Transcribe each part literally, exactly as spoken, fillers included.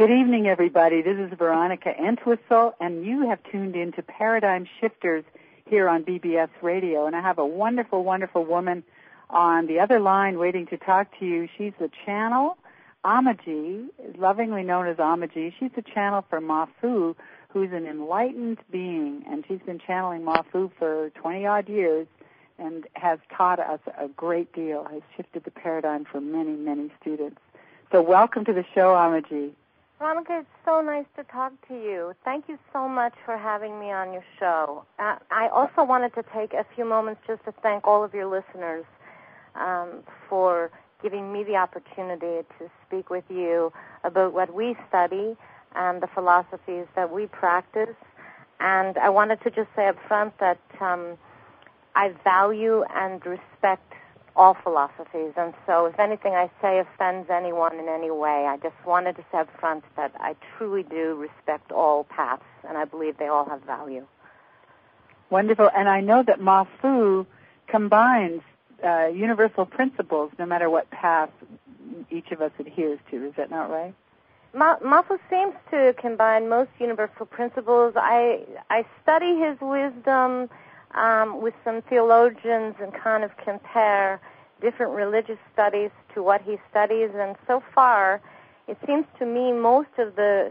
Good evening, everybody. This is Veronica Entwistle, and you have tuned in to Paradigm Shifters here on B B S Radio. And I have a wonderful, wonderful woman on the other line waiting to talk to you. She's the channel, Amaji, lovingly known as Amaji. She's the channel for Mafu, who's an enlightened being, and she's been channeling Mafu for twenty-odd years and has taught us a great deal, has shifted the paradigm for many, many students. So welcome to the show, Amaji. Veronica, it's so nice to talk to you. Thank you so much for having me on your show. Uh, I also wanted to take a few moments just to thank all of your listeners um, for giving me the opportunity to speak with you about what we study and the philosophies that we practice. And I wanted to just say up front that um, I value and respect all philosophies, and so if anything I say offends anyone in any way, I just wanted to say up front that I truly do respect all paths, and I believe they all have value. Wonderful. And I know that Mafu combines uh, universal principles no matter what path each of us adheres to. Is that not right? Ma- Mafu seems to combine most universal principles. I, I study his wisdom Um, with some theologians and kind of compare different religious studies to what he studies. And so far, it seems to me most of the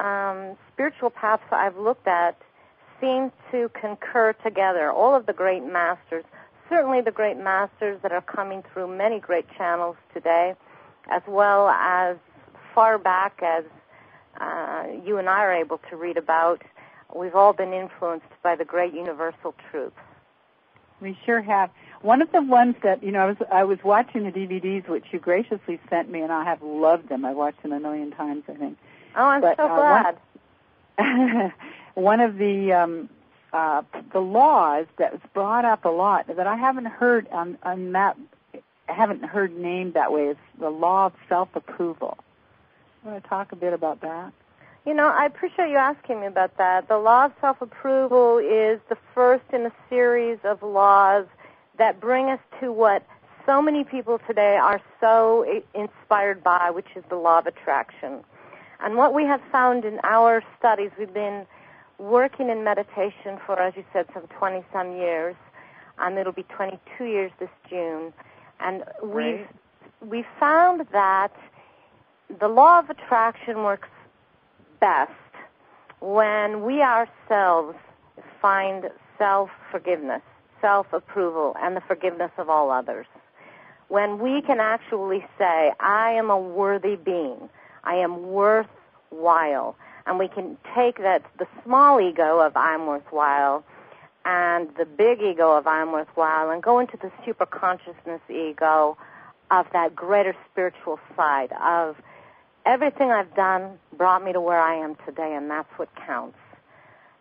um, spiritual paths I've looked at seem to concur together. All of the great masters, certainly the great masters that are coming through many great channels today, as well as far back as uh, you and I are able to read about, we've all been influenced by the great universal truth. We sure have. One of the ones that, you know, I was, I was watching the D V Ds which you graciously sent me, and I have loved them. I've watched them a million times, I think. Oh, I'm but, so uh, glad. One, one of the um, uh, the laws that was brought up a lot that I haven't heard on, on that, I haven't heard named that way is the law of self-approval. You want to talk a bit about that? You know, I appreciate you asking me about that. The law of self-approval is the first in a series of laws that bring us to what so many people today are so inspired by, which is the law of attraction. And what we have found in our studies, we've been working in meditation for, as you said, some twenty-some years, and it'll be twenty-two years this June. And we've, we found that the law of attraction works best when we ourselves find self-forgiveness, self-approval, and the forgiveness of all others. When we can actually say, I am a worthy being, I am worthwhile, and we can take that the small ego of I'm worthwhile and the big ego of I'm worthwhile and go into the superconsciousness ego of that greater spiritual side of everything I've done brought me to where I am today, and that's what counts.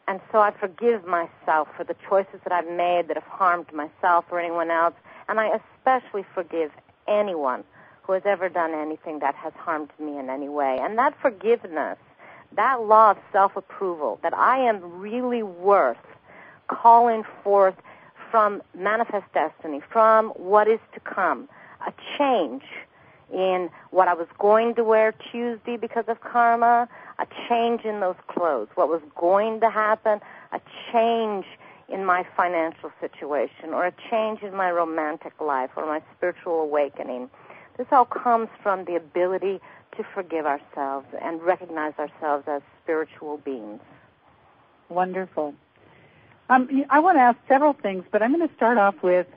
And so I forgive myself for the choices that I've made that have harmed myself or anyone else, and I especially forgive anyone who has ever done anything that has harmed me in any way. And that forgiveness, that law of self-approval, that I am really worth calling forth from manifest destiny, from what is to come, a change in what I was going to wear Tuesday because of karma, a change in those clothes, what was going to happen, a change in my financial situation, or a change in my romantic life, or my spiritual awakening. This all comes from the ability to forgive ourselves and recognize ourselves as spiritual beings. Wonderful. Um, I want to ask several things, but I'm going to start off with,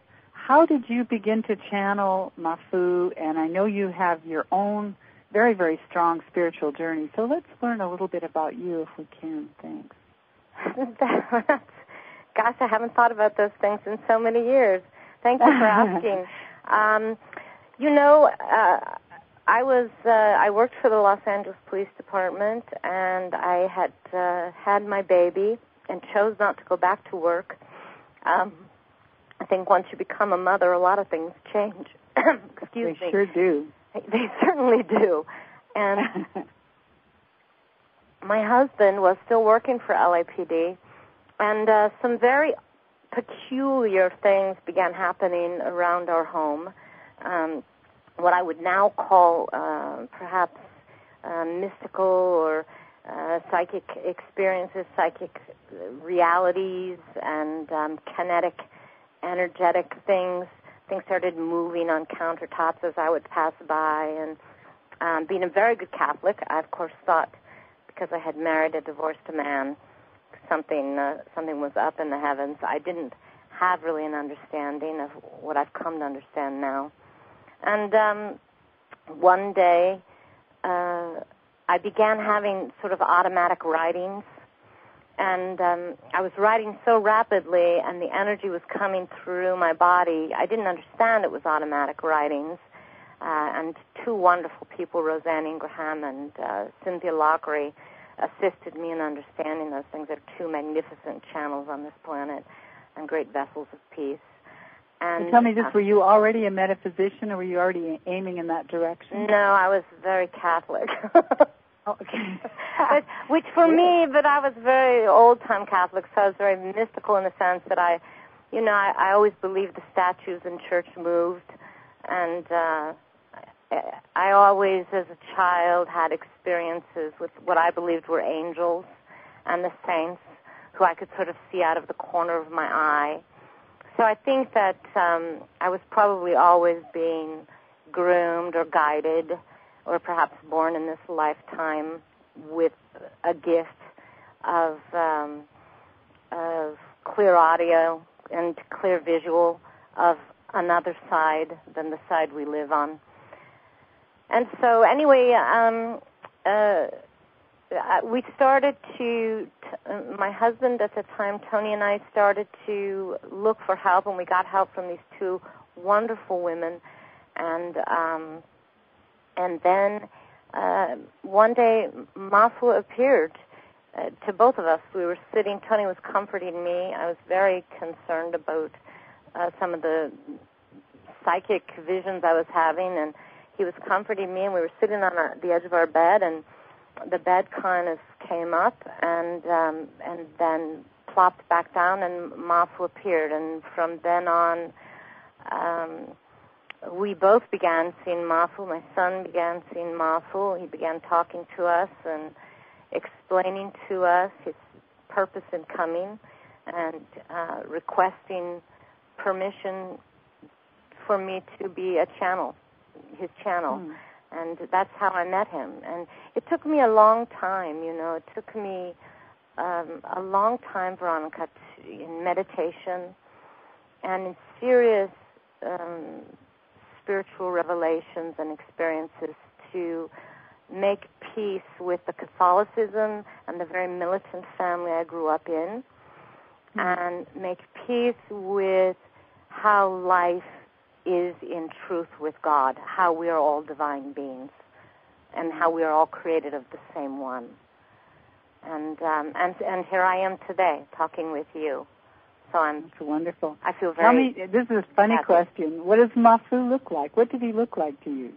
how did you begin to channel Mafu? And I know you have your own very, very strong spiritual journey. So let's learn a little bit about you if we can. Thanks. Gosh, I haven't thought about those things in so many years. Thank you for asking. um, you know, uh, I was uh, I worked for the Los Angeles Police Department, and I had uh, had my baby and chose not to go back to work. Um, I think once you become a mother, a lot of things change. Excuse they me. They sure do. They certainly do. And my husband was still working for L A P D, and uh, some very peculiar things began happening around our home, um, what I would now call uh, perhaps um, mystical or uh, psychic experiences, psychic realities, and um, kinetic, energetic things. Things started moving on countertops as I would pass by. And um, being a very good Catholic, I, of course, thought, because I had married a divorced man, something uh, something was up in the heavens. I didn't have really an understanding of what I've come to understand now. And um, one day, uh, I began having sort of automatic writings, and um, I was writing so rapidly, and the energy was coming through my body. I didn't understand it was automatic writings. Uh, and two wonderful people, Roseanne Ingraham and uh, Cynthia Lockery, assisted me in understanding those things. They're two magnificent channels on this planet and great vessels of peace. And so tell me this, uh, were you already a metaphysician, or were you already aiming in that direction? No, I was very Catholic. Oh, okay. but, which for me, but I was very old-time Catholic, so I was very mystical in the sense that I, you know, I, I always believed the statues in church moved, and uh, I always, as a child, had experiences with what I believed were angels and the saints, who I could sort of see out of the corner of my eye. So I think that um, I was probably always being groomed or guided, or perhaps born in this lifetime with a gift of um, of clear audio and clear visual of another side than the side we live on. And so, anyway, um, uh, we started to, t- my husband at the time, Tony, and I started to look for help, and we got help from these two wonderful women. And um, and then uh, one day, Mafu appeared uh, to both of us. We were sitting, Tony was comforting me. I was very concerned about uh, some of the psychic visions I was having, and he was comforting me, and we were sitting on our, the edge of our bed, and the bed kind of came up and um, and then plopped back down, and Mafu appeared. And from then on, um, we both began seeing Mafu. My son began seeing Mafu. He began talking to us and explaining to us his purpose in coming, and uh, requesting permission for me to be a channel. his channel, mm. and that's how I met him. And it took me a long time, you know, it took me um, a long time, Veronica, to, in meditation and in serious um, spiritual revelations and experiences, to make peace with the Catholicism and the very militant family I grew up in, mm. and make peace with how life is in truth with God, how we are all divine beings, and how we are all created of the same one. And um, and and here I am today talking with you. So I'm That's wonderful. I feel very. Tell me, this is a funny happy. question. What does Mafu look like? What did he look like to you?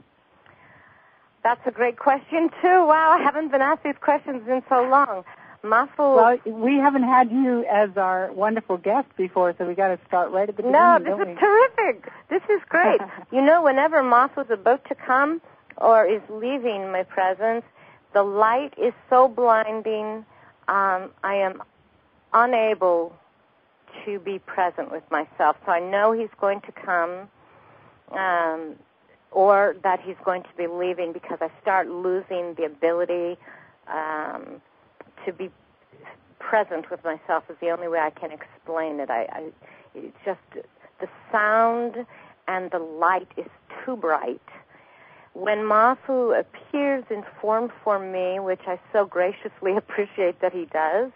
That's a great question too. Wow, I haven't been asked these questions in so long. Mafu. Well, we haven't had you as our wonderful guest before, so we got to start right at the beginning. No, this is terrific. This is great. You know, whenever Mafu's about to come or is leaving my presence, the light is so blinding, um, I am unable to be present with myself. So I know he's going to come, um, or that he's going to be leaving, because I start losing the ability Um, to be present with myself is the only way I can explain it. I, I it's just the sound and the light is too bright. When Mafu appears in form for me, which I so graciously appreciate that he does,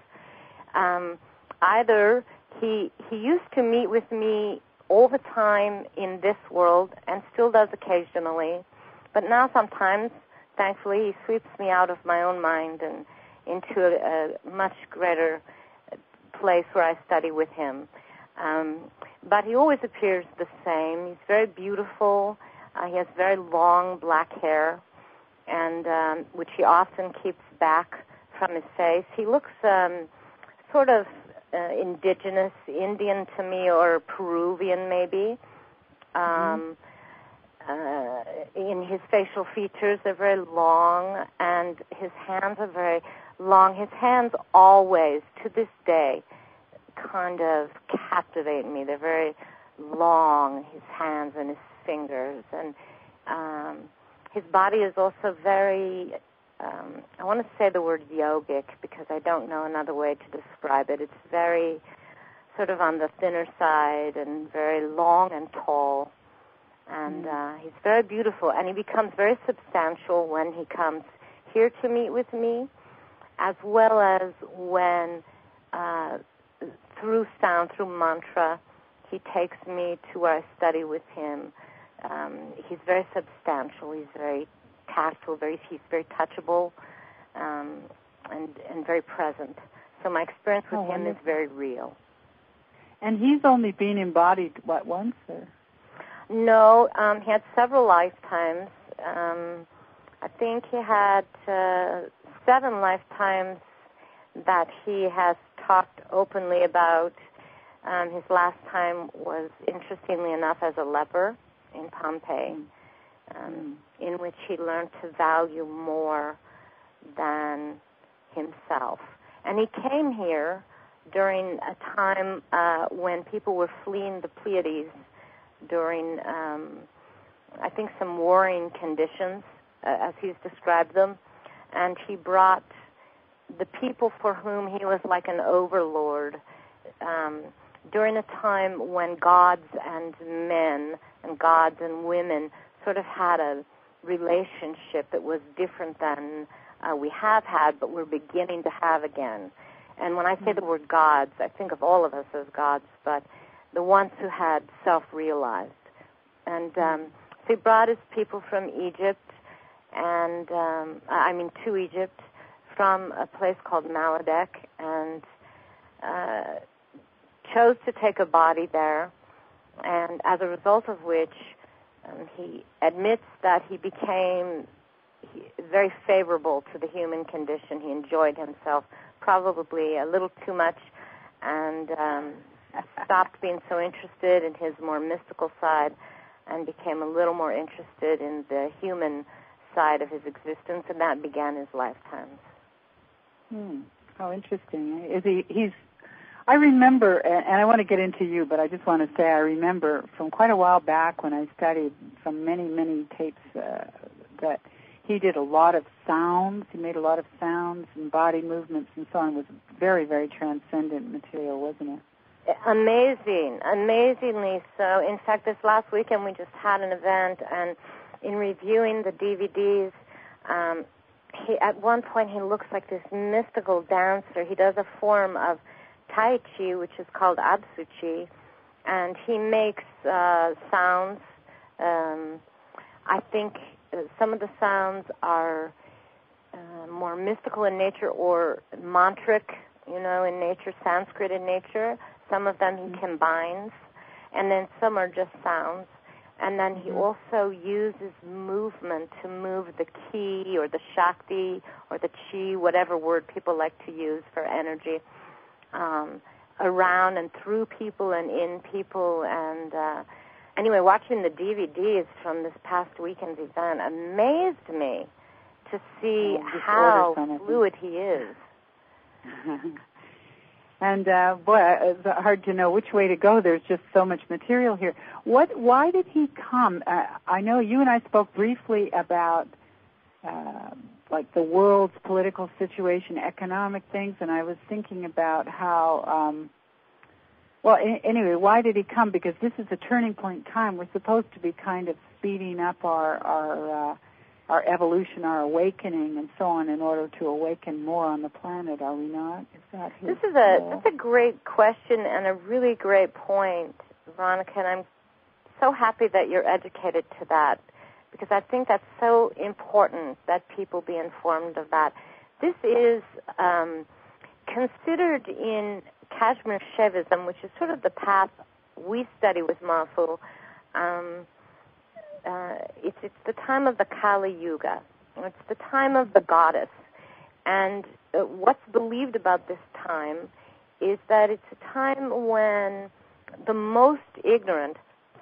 um, either he he used to meet with me all the time in this world and still does occasionally, but now sometimes, thankfully, he sweeps me out of my own mind and into a, a much greater place where I study with him. Um, but he always appears the same. He's very beautiful. Uh, he has very long black hair, and um, which he often keeps back from his face. He looks um, sort of uh, indigenous, Indian to me, or Peruvian maybe. Um, mm-hmm. uh, in his facial features, they're very long, and his hands are very long. His hands always, to this day, kind of captivate me. They're very long, his hands and his fingers. And um, his body is also very, um, I want to say the word yogic because I don't know another way to describe it. It's very sort of on the thinner side and very long and tall. And uh, he's very beautiful, and he becomes very substantial when he comes here to meet with me, as well as when, uh, through sound, through mantra, he takes me to where I study with him. Um, he's very substantial. He's very tactile. Very, he's very touchable, um, and and very present. So my experience with oh, him wonderful. is very real. And he's only been embodied what once, or? No, um, he had several lifetimes. Um, I think he had uh, seven lifetimes that he has talked openly about. Um, his last time was, interestingly enough, as a leper in Pompeii, um, in which he learned to value more than himself. And he came here during a time uh, when people were fleeing the Pleiades, during, um, I think, some warring conditions, uh, as he's described them. And he brought the people for whom he was like an overlord um, during a time when gods and men and gods and women sort of had a relationship that was different than uh, we have had, but we're beginning to have again. And when I say the word gods, I think of all of us as gods, but the ones who had self-realized. And um, so he brought his people from Egypt, and um, I mean to Egypt, from a place called Maledek, and uh, chose to take a body there, and as a result of which um, he admits that he became very favorable to the human condition. He enjoyed himself probably a little too much, and um, stopped being so interested in his more mystical side and became a little more interested in the human side of his existence, and that began his lifetimes. Hmm. How interesting. Is he, he's, I remember, and I want to get into you, but I just want to say I remember from quite a while back when I studied from many, many tapes uh, that he did a lot of sounds. He made a lot of sounds and body movements and so on. It was very, very transcendent material, wasn't it? Amazing, amazingly so. In fact, this last weekend we just had an event, and in reviewing the D V Ds, um, he at one point he looks like this mystical dancer. He does a form of Tai Chi, which is called Absu Chi, and he makes uh, sounds. Um, I think some of the sounds are uh, more mystical in nature or mantric, you know, in nature, Sanskrit in nature. Some of them he combines, and then some are just sounds. And then he also uses movement to move the ki or the shakti or the chi, whatever word people like to use for energy, um, around and through people and in people. And uh, anyway, watching the D V Ds from this past weekend's event amazed me to see how fluid he is. And, uh, boy, it's hard to know which way to go. There's just so much material here. What? Why did he come? Uh, I know you and I spoke briefly about, uh, like, the world's political situation, economic things, and I was thinking about how, um, well, a- anyway, why did he come? Because this is a turning point time. We're supposed to be kind of speeding up our, our, uh, our evolution, our awakening, and so on, in order to awaken more on the planet, are we not? Is that his this is a goal? That's a great question and a really great point, Veronica, and I'm so happy that you're educated to that, because I think that's so important that people be informed of that. This is um, considered in Kashmir Shaivism, which is sort of the path we study with Mafu. Um, Uh, it's, it's the time of the Kali Yuga. It's the time of the goddess. And uh, what's believed about this time is that it's a time when the most ignorant,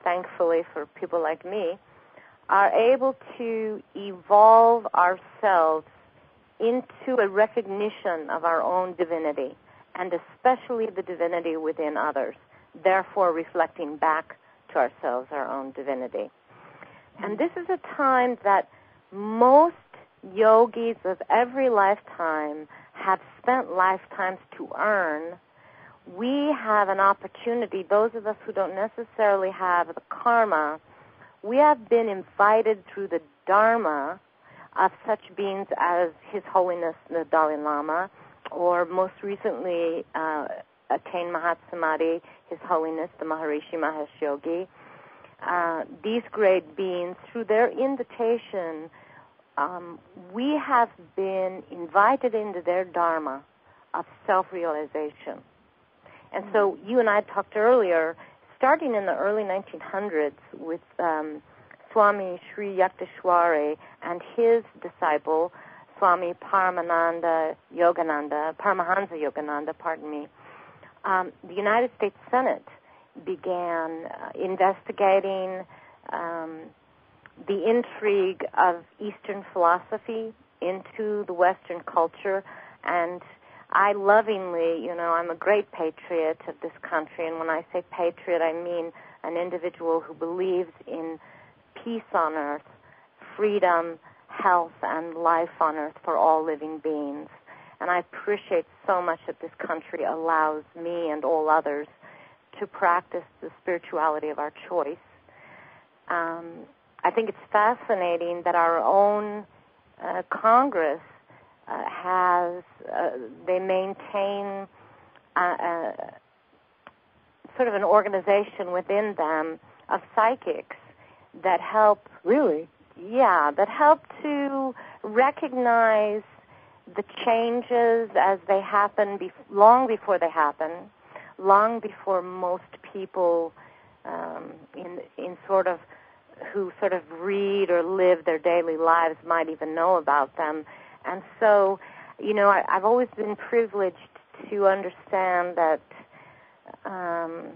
thankfully for people like me, are able to evolve ourselves into a recognition of our own divinity, and especially the divinity within others, therefore reflecting back to ourselves our own divinity. And this is a time that most yogis of every lifetime have spent lifetimes to earn. We have an opportunity, those of us who don't necessarily have the karma, we have been invited through the Dharma of such beings as His Holiness the Dalai Lama, or most recently uh, attained Mahat Samadhi, His Holiness the Maharishi Mahesh Yogi. Uh, these great beings, through their invitation, um, we have been invited into their Dharma of self-realization. And so you and I talked earlier, starting in the early nineteen hundreds with um, Swami Sri Yuktishwar and his disciple, Swami Paramananda Yogananda, Paramahansa Yogananda, pardon me, um, the United States Senate began uh, investigating um, the intrigue of Eastern philosophy into the Western culture. And I lovingly, you know, I'm a great patriot of this country, and when I say patriot, I mean an individual who believes in peace on earth, freedom, health, and life on earth for all living beings. And I appreciate so much that this country allows me and all others to practice the spirituality of our choice. Um, I think it's fascinating that our own uh, Congress Uh, has, uh, they maintain uh, uh, sort of an organization within them of psychics that help. Really? Yeah, that help to recognize the changes as they happen, be- long before they happen, long before most people um, in in sort of, who sort of read or live their daily lives might even know about them. And so, you know, I, I've always been privileged to understand that um,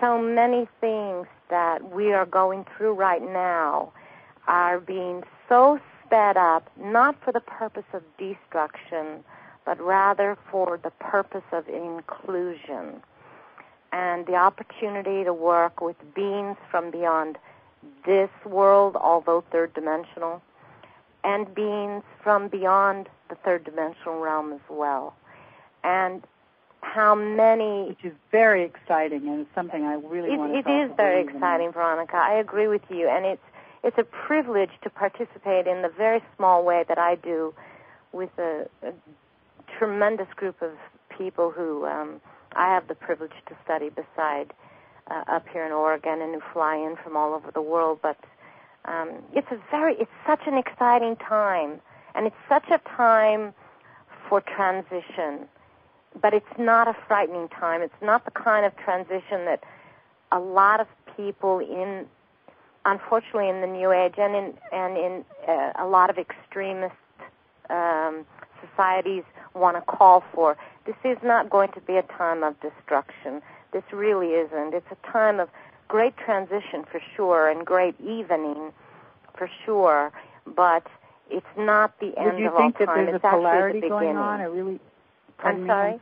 so many things that we are going through right now are being so sped up, not for the purpose of destruction, but rather for the purpose of inclusion and the opportunity to work with beings from beyond this world, although third-dimensional, and beings from beyond the third-dimensional realm as well. And how many... Which is very exciting, and it's something I really it, want to it talk about. It is very exciting, Veronica. I agree with you, and it's it's a privilege to participate in the very small way that I do with a, a tremendous group of people who um, I have the privilege to study beside uh, up here in Oregon, and who fly in from all over the world, but... Um, it's a very, it's such an exciting time, and it's such a time for transition, but it's not a frightening time. It's not the kind of transition that a lot of people in, unfortunately, in the New Age and in, and in uh, a lot of extremist um, societies want to call for. This is not going to be a time of destruction. This really isn't. It's a time of great transition for sure, and great evening for sure, but it's not the end of all time. Do you think that there's a polarity going on? I really, I'm sorry?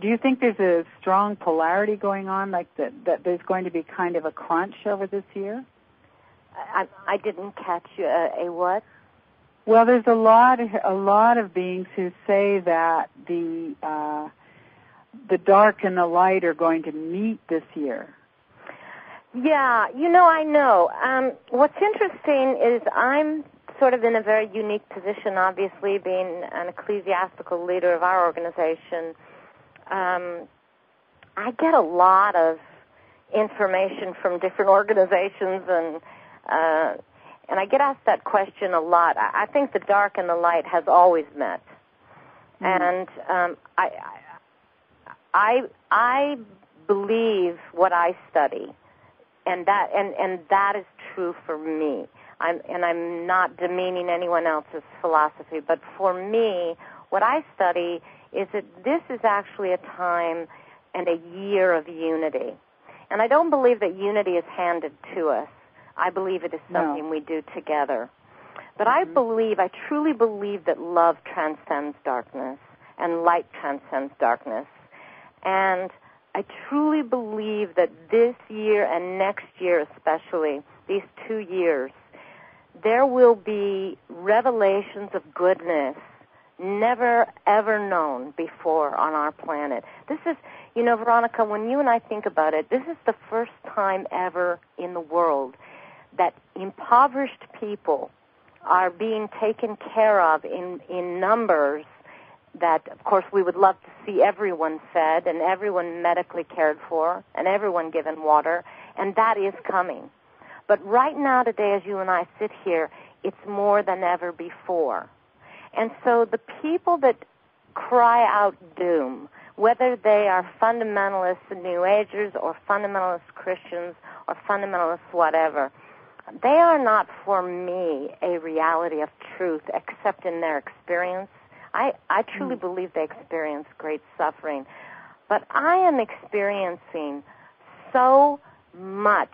Do you think there's a strong polarity going on, like that, that there's going to be kind of a crunch over this year? I, I didn't catch you. Uh, a what? Well, there's a lot, a lot of beings who say that the uh, the dark and the light are going to meet this year. Yeah, you know, I know. Um, what's interesting is I'm sort of in a very unique position, obviously, being an ecclesiastical leader of our organization. Um, I get a lot of information from different organizations, and uh, and I get asked that question a lot. I think the dark and the light has always met. Mm-hmm. And um, I, I I believe what I study. And that and, and that is true for me. I'm and I'm not demeaning anyone else's philosophy, but for me, what I study is that this is actually a time and a year of unity. And I don't believe that unity is handed to us. I believe it is something no. we do together. But mm-hmm. I believe, I truly believe that love transcends darkness and light transcends darkness. And I truly believe that this year and next year especially, these two years, there will be revelations of goodness never, ever known before on our planet. This is, you know, Veronica, when you and I think about it, this is the first time ever in the world that impoverished people are being taken care of in, in numbers that, of course, we would love to see everyone fed and everyone medically cared for and everyone given water, and that is coming. But right now, today, as you and I sit here, it's more than ever before. And so the people that cry out doom, whether they are fundamentalists and New Agers or fundamentalist Christians or fundamentalists whatever, they are not, for me, a reality of truth except in their experience. I, I truly mm. believe they experience great suffering. But I am experiencing so much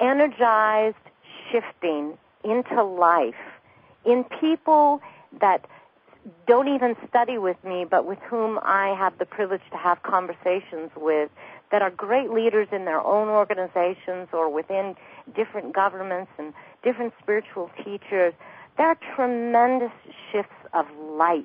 energized shifting into life in people that don't even study with me, but with whom I have the privilege to have conversations with, that are great leaders in their own organizations or within different governments and different spiritual teachers. There are tremendous shifts of light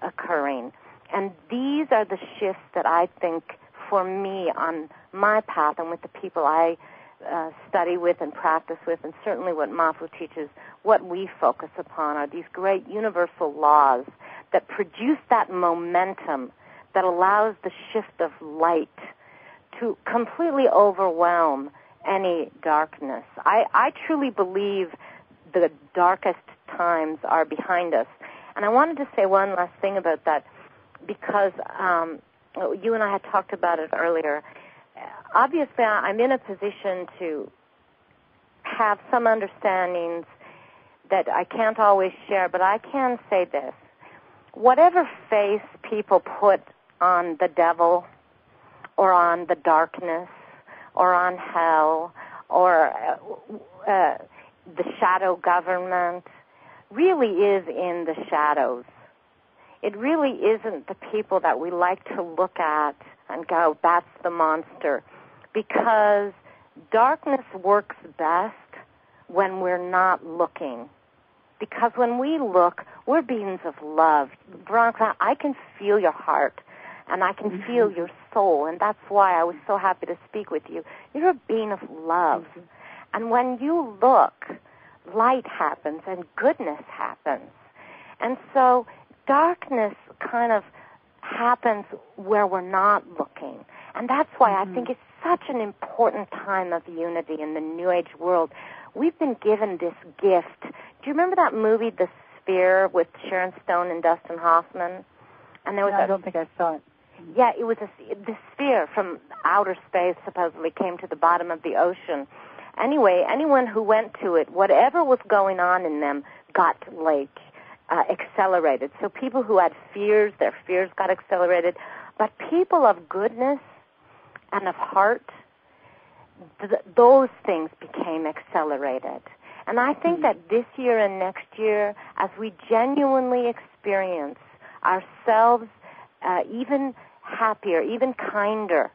occurring. And these are the shifts that I think, for me, on my path and with the people I Uh, study with and practice with, and certainly what Mafu teaches, what we focus upon are these great universal laws that produce that momentum that allows the shift of light to completely overwhelm any darkness. I, I truly believe the darkest times are behind us. And I wanted to say one last thing about that, because um, you and I had talked about it earlier. Obviously, I'm in a position to have some understandings that I can't always share, but I can say this. Whatever face people put on the devil or on the darkness or on hell or uh, uh, the shadow government really is in the shadows. It really isn't the people that we like to look at and go, that's the monster. Because darkness works best when we're not looking. Because when we look, we're beings of love. Veronica, I can feel your heart, and I can mm-hmm. feel your soul, and that's why I was so happy to speak with you. You're a being of love. Mm-hmm. And when you look, light happens and goodness happens. And so darkness kind of happens where we're not looking. And that's why mm-hmm. I think it's such an important time of unity in the New Age world. We've been given this gift. Do you remember that movie, The Sphere, with Sharon Stone and Dustin Hoffman? And there was no, a, I don't think I saw it. Yeah, it was a, the sphere from outer space supposedly came to the bottom of the ocean. Anyway, anyone who went to it, whatever was going on in them, got like uh, accelerated. So people who had fears, their fears got accelerated. But people of goodness and of heart, th- those things became accelerated. And I think mm-hmm. that this year and next year, as we genuinely experience ourselves uh, even happier, even kinder,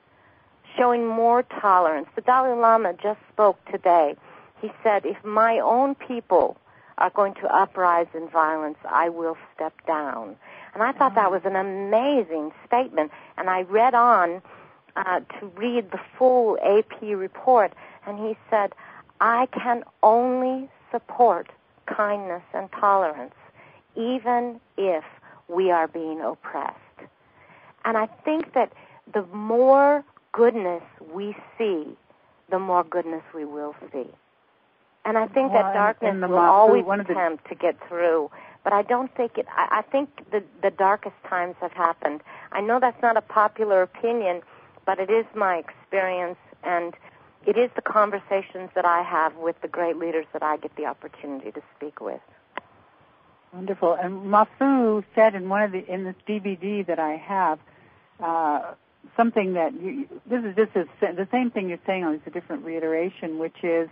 showing more tolerance. The Dalai Lama just spoke today. He said, if my own people are going to uprise in violence, I will step down. And I thought that was an amazing statement. And I read on Uh, to read the full A P report, and he said, I can only support kindness and tolerance, even if we are being oppressed. And I think that the more goodness we see, the more goodness we will see. And I think well, that darkness will Mafu, always attempt the... to get through, but I don't think it, I, I think the, the darkest times have happened. I know that's not a popular opinion, but it is my experience, and it is the conversations that I have with the great leaders that I get the opportunity to speak with. Wonderful. And Mafu said in one of the in this D V D that I have uh, something that you, this is this is the same thing you're saying, only it's a different reiteration, which is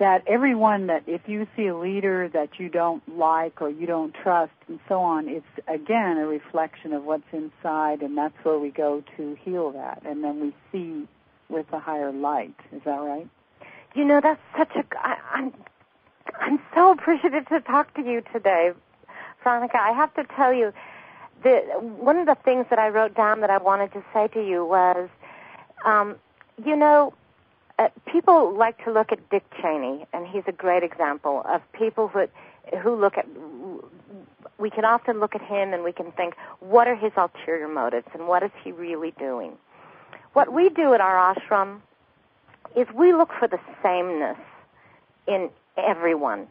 that everyone that if you see a leader that you don't like or you don't trust and so on, it's, again, a reflection of what's inside, and that's where we go to heal that. And then we see with a higher light. Is that right? You know, that's such a... I, I'm, I'm so appreciative to talk to you today, Veronica. I have to tell you, the, one of the things that I wrote down that I wanted to say to you was, um, you know... Uh, people like to look at Dick Cheney, and he's a great example of people who, who look at, we can often look at him and we can think, what are his ulterior motives and what is he really doing? What we do at our ashram is we look for the sameness in everyone.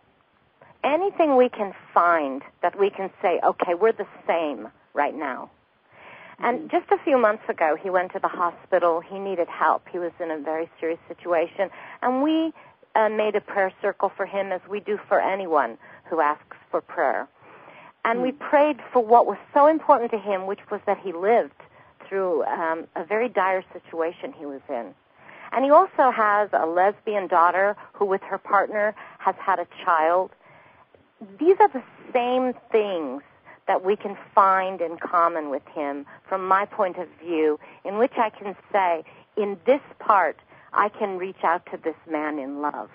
Anything we can find that we can say, okay, we're the same right now. And just a few months ago, he went to the hospital. He needed help. He was in a very serious situation. And we uh, made a prayer circle for him, as we do for anyone who asks for prayer. And we prayed for what was so important to him, which was that he lived through um, a very dire situation he was in. And he also has a lesbian daughter who, with her partner, has had a child. These are the same things that we can find in common with him, from my point of view, in which I can say, in this part, I can reach out to this man in love.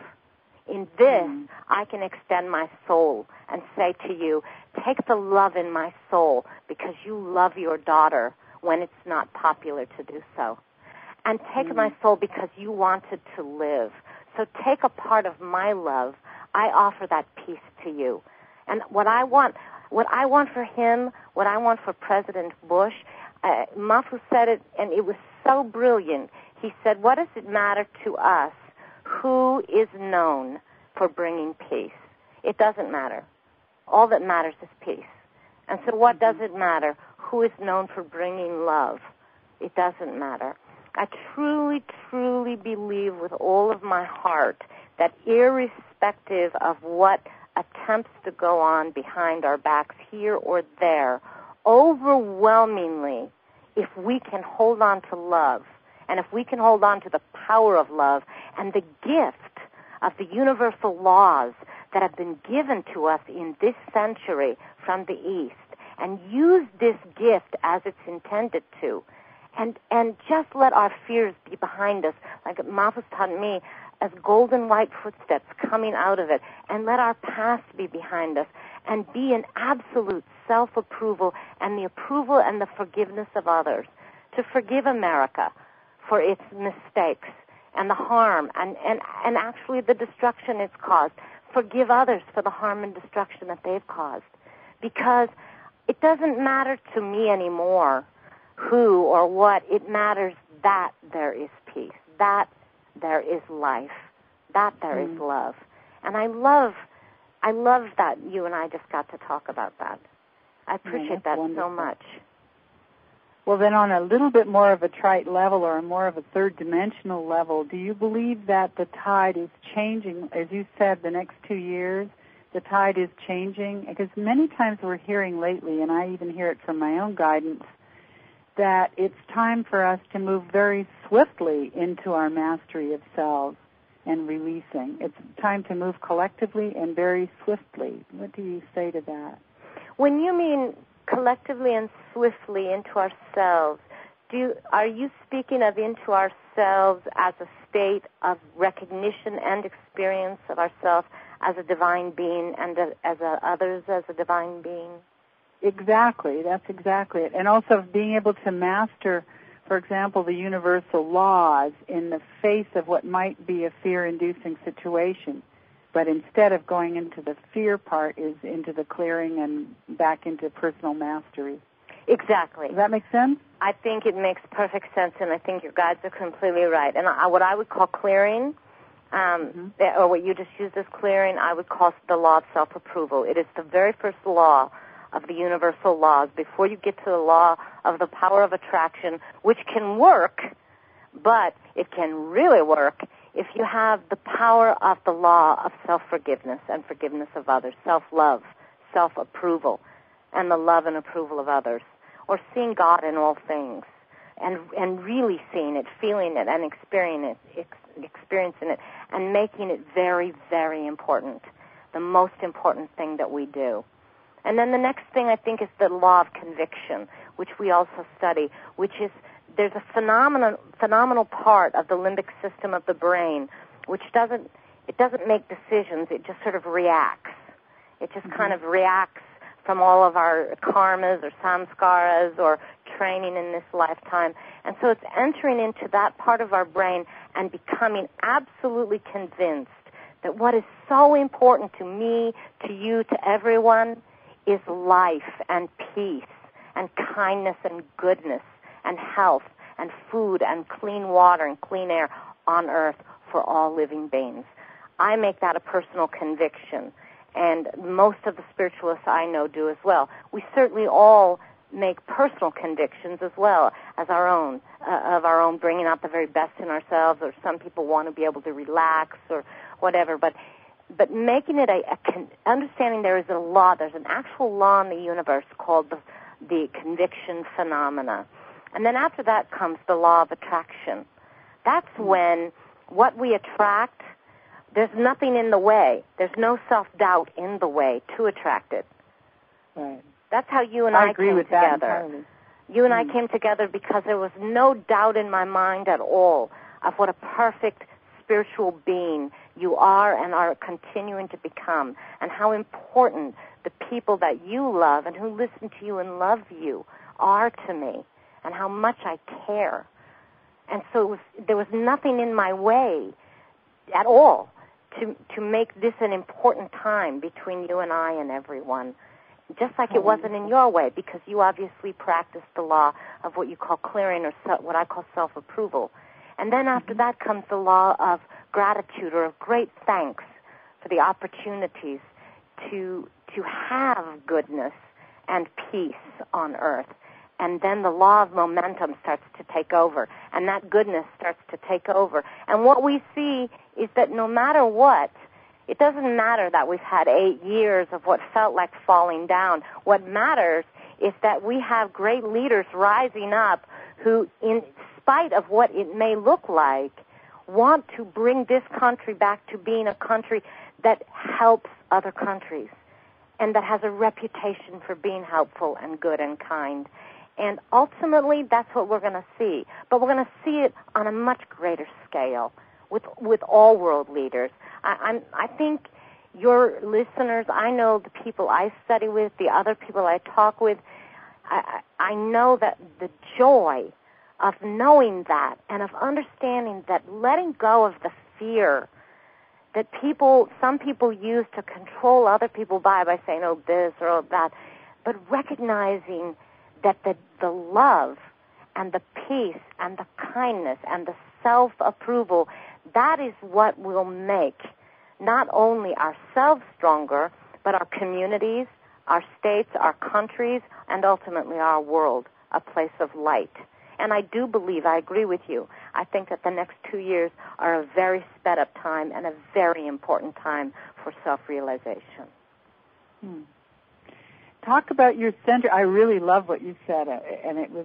In this, mm. I can extend my soul and say to you, take the love in my soul, because you love your daughter when it's not popular to do so. And take mm. my soul because you wanted to live. So take a part of my love. I offer that peace to you. And what I want... What I want for him, what I want for President Bush, uh, Mafu said it, and it was so brilliant. He said, what does it matter to us who is known for bringing peace? It doesn't matter. All that matters is peace. And so what does it matter? Who is known for bringing love? It doesn't matter. I truly, truly believe with all of my heart that irrespective of what attempts to go on behind our backs here or there, overwhelmingly, if we can hold on to love, and if we can hold on to the power of love and the gift of the universal laws that have been given to us in this century from the East, and use this gift as it's intended to, and, and just let our fears be behind us, like Mafu's taught me, as golden white footsteps coming out of it, and let our past be behind us, and be in absolute self-approval and the approval and the forgiveness of others, to forgive America for its mistakes and the harm and, and, and actually the destruction it's caused. Forgive others for the harm and destruction that they've caused, because it doesn't matter to me anymore who or what. It matters that there is peace, that there is life, that there mm. is love. And I love, I love that you and I just got to talk about that. I appreciate yeah, that wonderful. So much. Well, then on a little bit more of a trite level, or more of a third-dimensional level, do you believe that the tide is changing? As you said, the next two years, the tide is changing? Because many times we're hearing lately, and I even hear it from my own guidance, that it's time for us to move very swiftly into our mastery of selves and releasing. It's time to move collectively and very swiftly. What do you say to that? When you mean collectively and swiftly into ourselves, do are you speaking of into ourselves as a state of recognition and experience of ourselves as a divine being, and a, as a, others as a divine being? Exactly. That's exactly it. And also being able to master, for example, the universal laws in the face of what might be a fear-inducing situation. But instead of going into the fear part, is into the clearing and back into personal mastery. Exactly. Does that make sense? I think it makes perfect sense, and I think your guides are completely right. And I, what I would call clearing, um, mm-hmm. or what you just used as clearing, I would call the law of self-approval. It is the very first law of the universal laws, before you get to the law of the power of attraction, which can work, but it can really work if you have the power of the law of self-forgiveness and forgiveness of others, self-love, self-approval, and the love and approval of others, or seeing God in all things, and and really seeing it, feeling it, and experiencing it, ex- experiencing it. and making it very, very important, the most important thing that we do. And then the next thing I think is the law of conviction, which we also study, which is there's a phenomenal, phenomenal part of the limbic system of the brain, which doesn't, it doesn't make decisions, it just sort of reacts. It just mm-hmm. kind of reacts from all of our karmas or samskaras or training in this lifetime. And so it's entering into that part of our brain and becoming absolutely convinced that what is so important to me, to you, to everyone is life and peace and kindness and goodness and health and food and clean water and clean air on earth for all living beings. I make that a personal conviction, and most of the spiritualists I know do as well. We certainly all make personal convictions as well as our own, uh, of our own bringing out the very best in ourselves, or some people want to be able to relax or whatever, but but making it a, a con- understanding there is a law, there's an actual law in the universe called the, the conviction phenomena. And then after that comes the law of attraction. That's when what we attract, there's nothing in the way. There's no self-doubt in the way to attract it. Right. That's how you and I, I agree came with together. That entirely. You and mm. I came together because there was no doubt in my mind at all of what a perfect spiritual being you are and are continuing to become, and how important the people that you love and who listen to you and love you are to me, and how much I care. And so it was, there was nothing in my way at all to to make this an important time between you and I and everyone, just like it wasn't in your way, because you obviously practiced the law of what you call clearing, or se- what I call self-approval. And then after that comes the law of gratitude, or of great thanks for the opportunities to to have goodness and peace on earth. And then the law of momentum starts to take over, and that goodness starts to take over. And what we see is that no matter what, it doesn't matter that we've had eight years of what felt like falling down. What matters is that we have great leaders rising up who, in spite of what it may look like, want to bring this country back to being a country that helps other countries and that has a reputation for being helpful and good and kind. And ultimately, that's what we're going to see. But we're going to see it on a much greater scale with with all world leaders. I, I'm, I think your listeners, I know the people I study with, the other people I talk with, I, I know that the joy of knowing that and of understanding that letting go of the fear that people, some people use to control other people by, by saying, oh, this or oh, that, but recognizing that the, the love and the peace and the kindness and the self-approval, that is what will make not only ourselves stronger, but our communities, our states, our countries, and ultimately our world a place of light. And I do believe, I agree with you, I think that the next two years are a very sped-up time and a very important time for self-realization. Hmm. Talk about your center. I really love what you said, and it was,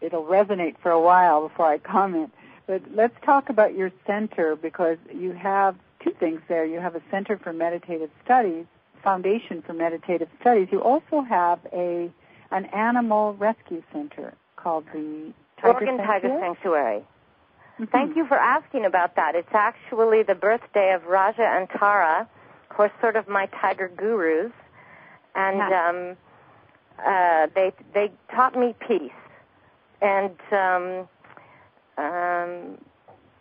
it'll resonate for a while before I comment. But let's talk about your center, because you have two things there. You have a Center for Meditative Studies, Foundation for Meditative Studies. You also have a an animal rescue center called the Tiger Oregon Sanctuary? Tiger Sanctuary. Mm-hmm. Thank you for asking about that. It's actually the birthday of Raja and Tara, who are sort of my tiger gurus. And um, uh, they they taught me peace. And um, um,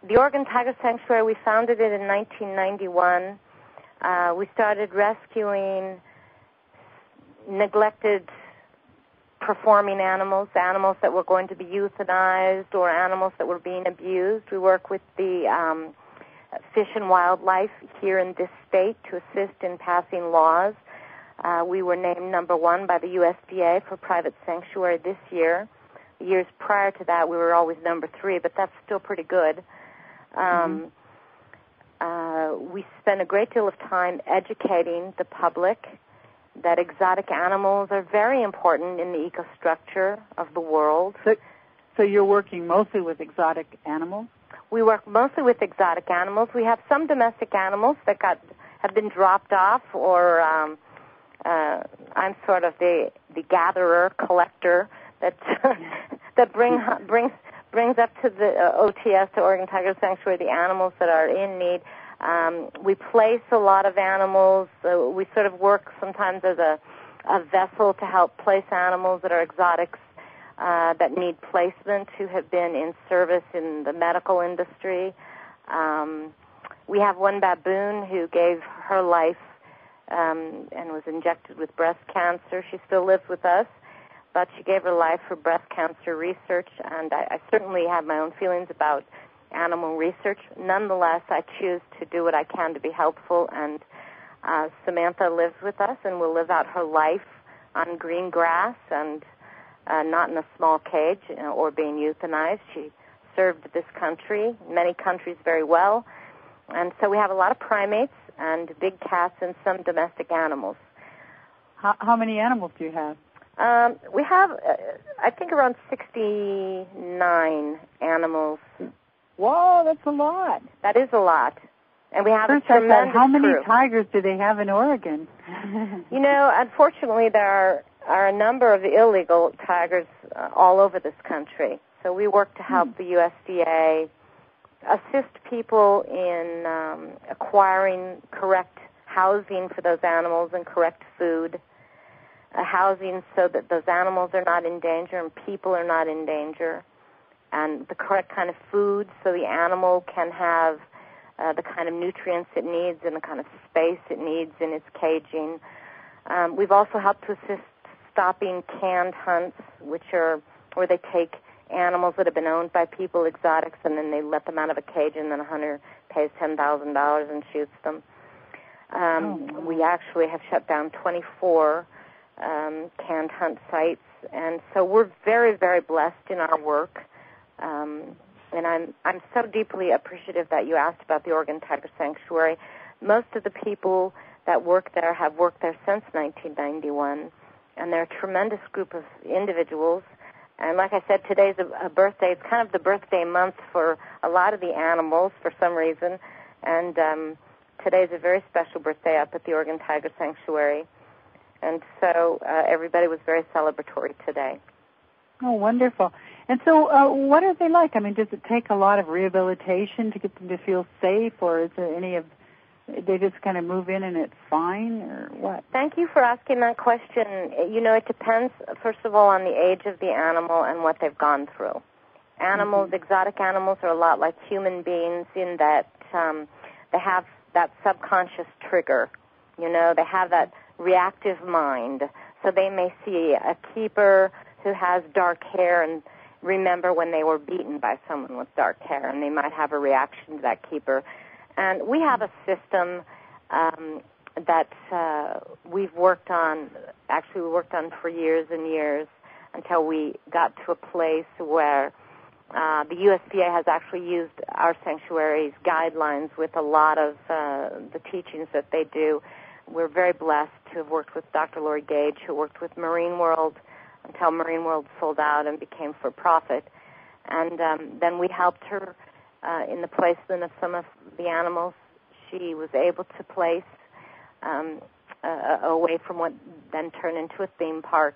the Oregon Tiger Sanctuary, we founded it in nineteen ninety-one. Uh, we started rescuing neglected performing animals, animals that were going to be euthanized or animals that were being abused. We work with the um, Fish and Wildlife here in this state to assist in passing laws. Uh, we were named number one by the U S D A for private sanctuary this year. Years prior to that, we were always number three, but that's still pretty good. Um, mm-hmm. uh, we spend a great deal of time educating the public that exotic animals are very important in the ecostructure of the world. So, so you're working mostly with exotic animals? We work mostly with exotic animals. We have some domestic animals that got have been dropped off, or um, uh, I'm sort of the the gatherer, collector that that bring brings brings up to the uh, O T S, to Oregon Tiger Sanctuary, the animals that are in need. Um, we place a lot of animals. Uh, we sort of work sometimes as a a vessel to help place animals that are exotics. Uh, that need placement, who have been in service in the medical industry. Um, we have one baboon who gave her life um, and was injected with breast cancer. She still lives with us, but she gave her life for breast cancer research, and I, I certainly have my own feelings about animal research. Nonetheless, I choose to do what I can to be helpful, and uh, Samantha lives with us and will live out her life on green grass and Uh, not in a small cage, you know, or being euthanized. She served this country, many countries, very well. And so we have a lot of primates and big cats and some domestic animals. How, how many animals do you have? Um, we have, uh, I think, around sixty-nine animals. Whoa, that's a lot. That is a lot. And we have First a tremendous I said, how many group. Tigers do they have in Oregon? You know, unfortunately, there are... are a number of illegal tigers uh, all over this country. So we work to help the U S D A assist people in um, acquiring correct housing for those animals and correct food, uh, housing so that those animals are not in danger and people are not in danger, and the correct kind of food so the animal can have uh, the kind of nutrients it needs and the kind of space it needs in its caging. Um, we've also helped to assist stopping canned hunts, which are where they take animals that have been owned by people, exotics, and then they let them out of a cage, and then a hunter pays ten thousand dollars and shoots them. Um, oh. We actually have shut down twenty-four um, canned hunt sites, and so we're very, very blessed in our work. Um, and I'm I'm so deeply appreciative that you asked about the Oregon Tiger Sanctuary. Most of the people that work there have worked there since nineteen ninety-one. And they're a tremendous group of individuals. And like I said, today's a, a birthday. It's kind of the birthday month for a lot of the animals for some reason. And um, today's a very special birthday up at the Oregon Tiger Sanctuary. And so uh, everybody was very celebratory today. Oh, wonderful. And so uh, what are they like? I mean, does it take a lot of rehabilitation to get them to feel safe, or is there any of... they just kind of move in and it's fine, or what? Thank you for asking that question. You know, it depends, first of all, on the age of the animal and what they've gone through. Animals, mm-hmm. exotic animals are a lot like human beings in that um, they have that subconscious trigger. You know, they have that reactive mind. So they may see a keeper who has dark hair and remember when they were beaten by someone with dark hair, and they might have a reaction to that keeper. And we have a system um, that uh, we've worked on, actually we worked on for years and years until we got to a place where uh, the U S D A has actually used our sanctuary's guidelines with a lot of uh, the teachings that they do. We're very blessed to have worked with Doctor Lori Gage, who worked with Marine World until Marine World sold out and became for profit. And um, then we helped her Uh, in the placement of some of the animals. She was able to place um, uh, away from what then turned into a theme park.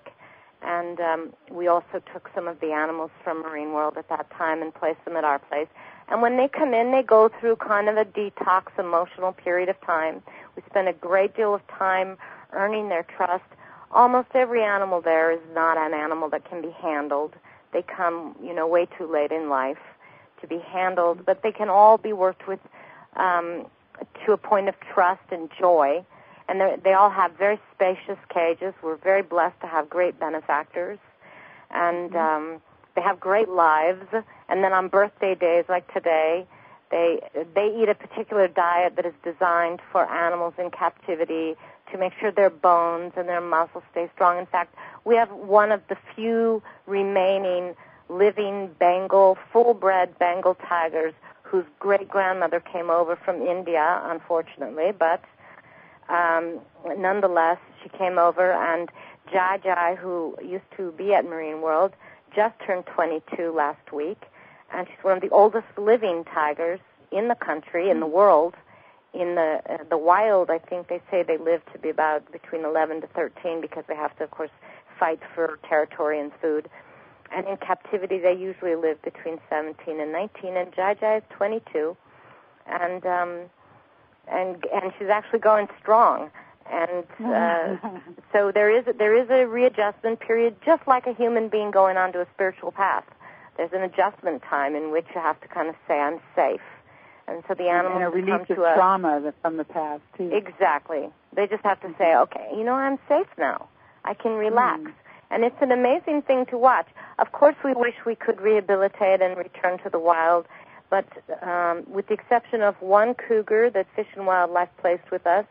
And um, we also took some of the animals from Marine World at that time and placed them at our place. And when they come in, they go through kind of a detox emotional period of time. We spend a great deal of time earning their trust. Almost every animal there is not an animal that can be handled. They come, you know, way too late in life to be handled, but they can all be worked with um, to a point of trust and joy. And they all have very spacious cages. We're very blessed to have great benefactors. And um, they have great lives. And then on birthday days like today, they they eat a particular diet that is designed for animals in captivity to make sure their bones and their muscles stay strong. In fact, we have one of the few remaining living Bengal, full-bred Bengal tigers whose great-grandmother came over from India, unfortunately, but um, nonetheless, she came over, and Jai Jai, who used to be at Marine World, just turned twenty-two last week, and she's one of the oldest living tigers in the country, in the world. In the uh, the wild, I think they say they live to be about between eleven to thirteen because they have to, of course, fight for territory and food. And in captivity, they usually live between seventeen and nineteen. And Jai Jai is twenty-two, and um, and and she's actually going strong. And uh, so there is there is a readjustment period, just like a human being going onto a spiritual path. There's an adjustment time in which you have to kind of say, "I'm safe." And so the animals and come to a trauma from the past too. Exactly. They just have to say, okay, you know, I'm safe now. I can relax. Mm. And it's an amazing thing to watch. Of course, we wish we could rehabilitate and return to the wild, but um, with the exception of one cougar that Fish and Wildlife placed with us,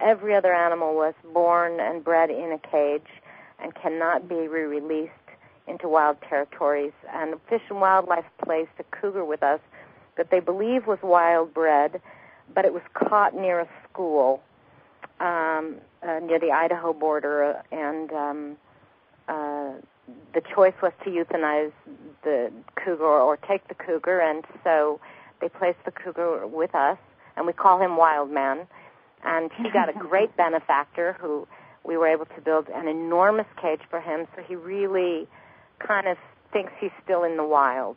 every other animal was born and bred in a cage and cannot be re-released into wild territories. And Fish and Wildlife placed a cougar with us that they believe was wild bred, but it was caught near a school um, uh, near the Idaho border, and um, uh, the choice was to euthanize the cougar or take the cougar, and so they placed the cougar with us, and we call him Wild Man, and he got a great benefactor who we were able to build an enormous cage for him, so he really kind of thinks he's still in the wild.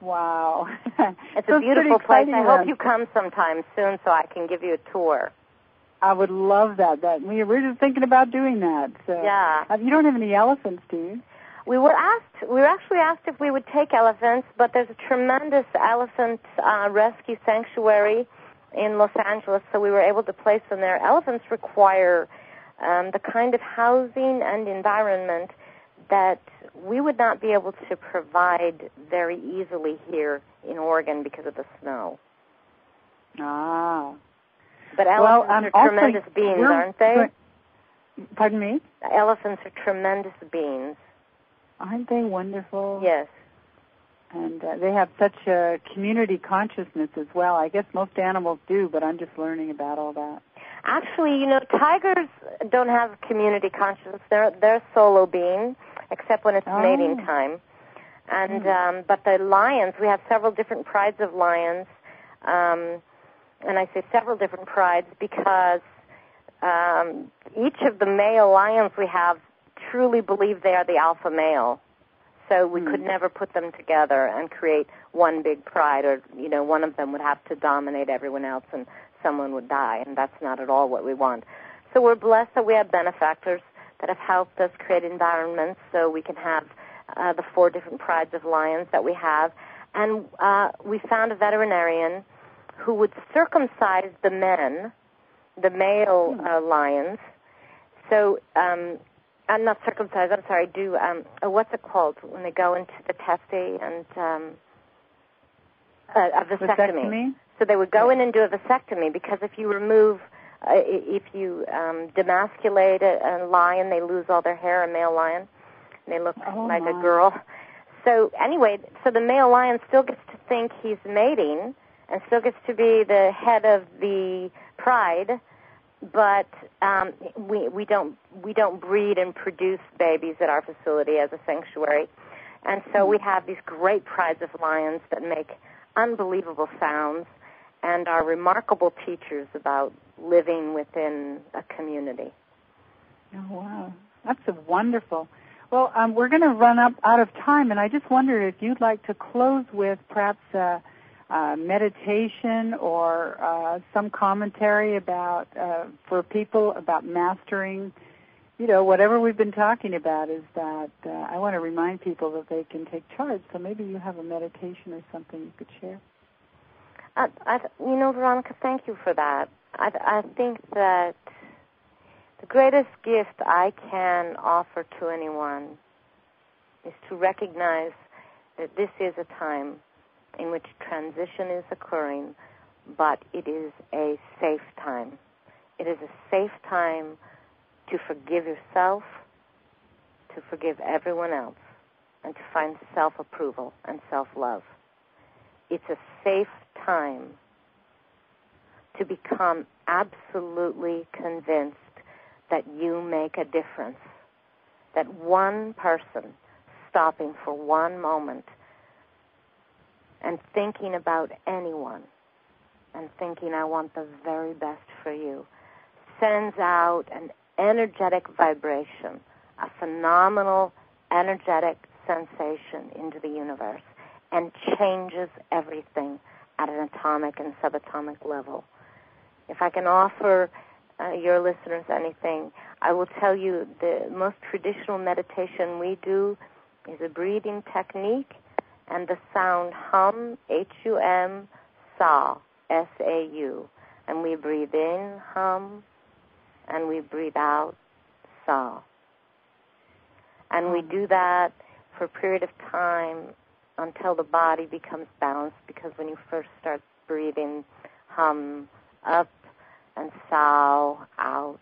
Wow. It's so a beautiful it's place. I hope you come sometime soon so I can give you a tour. I would love that. That we were just thinking about doing that. So. Yeah. You don't have any elephants, do you? We were asked. We were actually asked if we would take elephants, but there's a tremendous elephant uh, rescue sanctuary in Los Angeles, so we were able to place them there. Elephants require um, the kind of housing and environment that we would not be able to provide very easily here in Oregon because of the snow. Ah. But elephants well, um, are tremendous beings, aren't they? Going, pardon me? Elephants are tremendous beings. Aren't they wonderful? Yes. And uh, they have such a community consciousness as well. I guess most animals do, but I'm just learning about all that. Actually, you know, tigers don't have community consciousness. They're, they're solo being, except when it's oh. mating time. And mm. um, but the lions, we have several different prides of lions. Um, and I say several different prides because um, each of the male lions we have truly believe they are the alpha male. So we mm. could never put them together and create one big pride, or, you know, one of them would have to dominate everyone else and someone would die, and that's not at all what we want. So we're blessed that we have benefactors that have helped us create environments so we can have uh, the four different prides of lions that we have. And uh, we found a veterinarian who would circumcise the men, the male uh, lions. So um, I'm not circumcised, I'm sorry, do, um, oh, what's it called when they go into the testy and um, a, a vasectomy? vasectomy? So they would go in and do a vasectomy, because if you remove, uh, if you um, demasculate a, a lion, they lose all their hair, a male lion, and they look oh like my. a girl. So anyway, so the male lion still gets to think he's mating and still gets to be the head of the pride, but um, we, we, don't, we don't breed and produce babies at our facility as a sanctuary. And so mm-hmm. we have these great prides of lions that make unbelievable sounds and are remarkable teachers about living within a community. Oh, wow. That's wonderful. Well, um, we're going to run up out of time, and I just wondered if you'd like to close with perhaps a, a meditation or uh, some commentary about uh, for people about mastering, you know, whatever we've been talking about is that uh, I want to remind people that they can take charge, so maybe you have a meditation or something you could share. I, I, you know, Veronica, thank you for that. I, I think that the greatest gift I can offer to anyone is to recognize that this is a time in which transition is occurring, but it is a safe time. It is a safe time to forgive yourself, to forgive everyone else, and to find self-approval and self-love. It's a safe time to become absolutely convinced that you make a difference, that one person stopping for one moment and thinking about anyone and thinking, I want the very best for you, sends out an energetic vibration, a phenomenal energetic sensation into the universe, and changes everything at an atomic and subatomic level. If I can offer uh, your listeners anything, I will tell you the most traditional meditation we do is a breathing technique and the sound hum, H U M, sa, S A U. And we breathe in, hum, and we breathe out, sa. And we do that for a period of time until the body becomes balanced, because when you first start breathing, hum, up, and sow, out,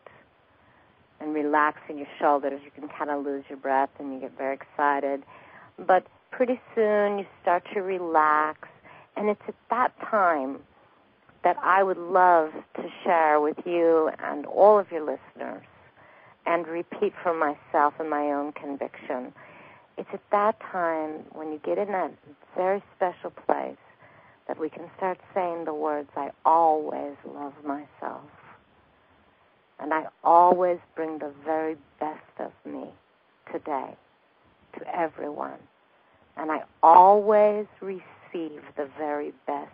and relaxing your shoulders, you can kind of lose your breath and you get very excited. But pretty soon you start to relax, and it's at that time that I would love to share with you and all of your listeners and repeat for myself and my own conviction. It's at that time when you get in that very special place that we can start saying the words, I always love myself, and I always bring the very best of me today to everyone, and I always receive the very best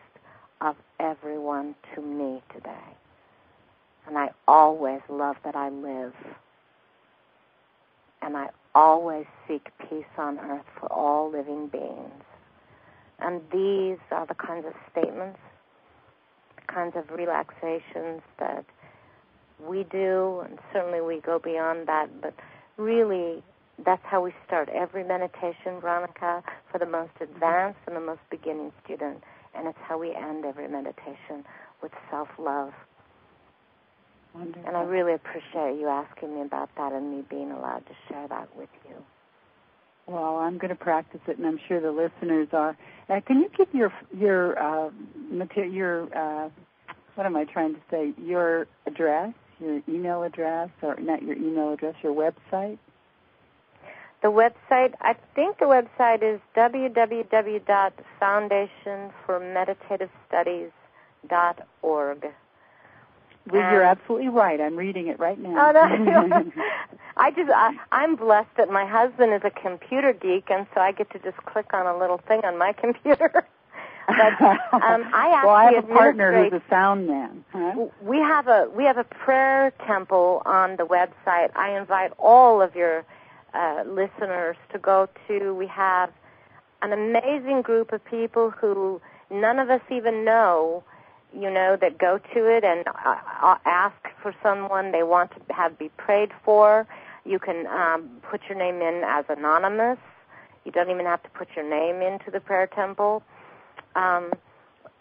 of everyone to me today, and I always love that I live, and I always seek peace on earth for all living beings. And these are the kinds of statements, the kinds of relaxations that we do, and certainly we go beyond that, but really that's how we start every meditation, Veronica, for the most advanced and the most beginning student, and it's how we end every meditation, with self-love. Wonderful. And I really appreciate you asking me about that and me being allowed to share that with you. Well, I'm going to practice it, and I'm sure the listeners are. Uh, can you give your your uh, material, your uh, what am I trying to say? Your address, your email address, or not your email address, your website. The website. I think the website is w w w dot foundation for meditative studies dot org. Well, and you're absolutely right. I'm reading it right now. Oh, no. I just, I, I'm blessed that my husband is a computer geek, and so I get to just click on a little thing on my computer. But um, I actually well, I have a partner who's a sound man. Huh? We have a we have a prayer temple on the website. I invite all of your uh, listeners to go to. We have an amazing group of people who none of us even know, you know, that go to it and uh, ask for someone they want to have be prayed for. You can um, put your name in as anonymous. You don't even have to put your name into the prayer temple. Um,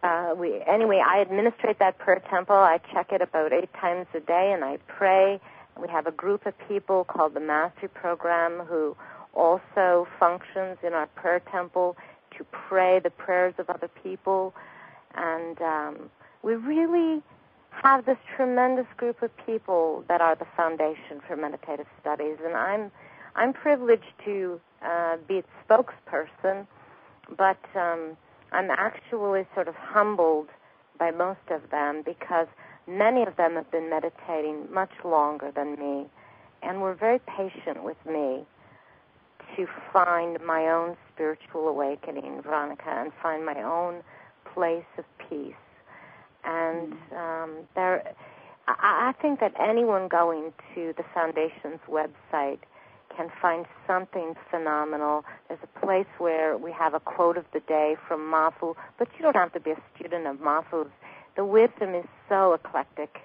uh, we, anyway, I administrate that prayer temple. I check it about eight times a day, and I pray. We have a group of people called the Mastery Program who also functions in our prayer temple to pray the prayers of other people. And um, we really have this tremendous group of people that are the Foundation for Meditative Studies, and I'm I'm privileged to uh, be its spokesperson, but um, I'm actually sort of humbled by most of them, because many of them have been meditating much longer than me, and were very patient with me to find my own spiritual awakening, Veronica, and find my own place of peace. And um, there, I, I think that anyone going to the Foundation's website can find something phenomenal. There's a place where we have a quote of the day from Mafu, but you don't have to be a student of Mafu's. The wisdom is so eclectic,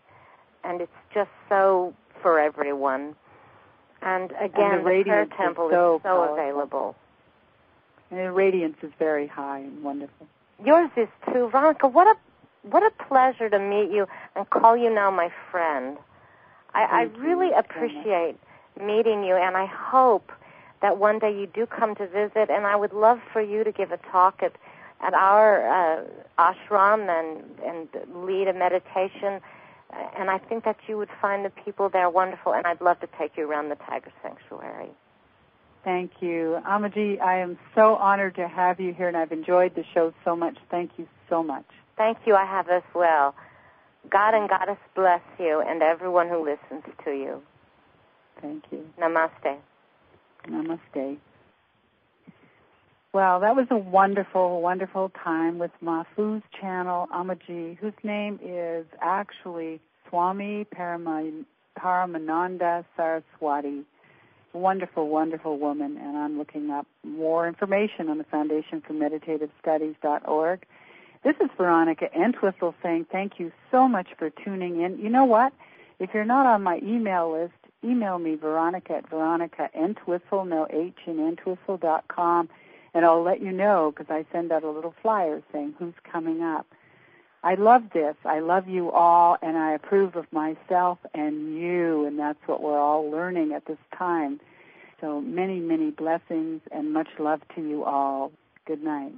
and it's just so for everyone. And again, and the, the prayer temple is so, is so available. And the radiance is very high and wonderful. Yours is too, Veronica. What a what a pleasure to meet you and call you now my friend. I, I really appreciate meeting you, and I hope that one day you do come to visit. And I would love for you to give a talk at at our uh, ashram and and lead a meditation. And I think that you would find the people there wonderful. And I'd love to take you around the Tiger Sanctuary. Thank you. Amaji, I am so honored to have you here, and I've enjoyed the show so much. Thank you so much. Thank you. I have as well. God and Goddess bless you and everyone who listens to you. Thank you. Namaste. Namaste. Well, that was a wonderful, wonderful time with Mafu's channel, Amaji, whose name is actually Swami Paramah Paramananda Saraswati. Wonderful, wonderful woman, and I'm looking up more information on the Foundation for Meditative Studies dot org. This is Veronica Entwistle saying thank you so much for tuning in. You know what? If you're not on my email list, email me, Veronica at Veronica Entwistle, no H in Entwistle dot com, and I'll let you know because I send out a little flyer saying who's coming up. I love this. I love you all, and I approve of myself and you, and that's what we're all learning at this time. So many, many blessings and much love to you all. Good night.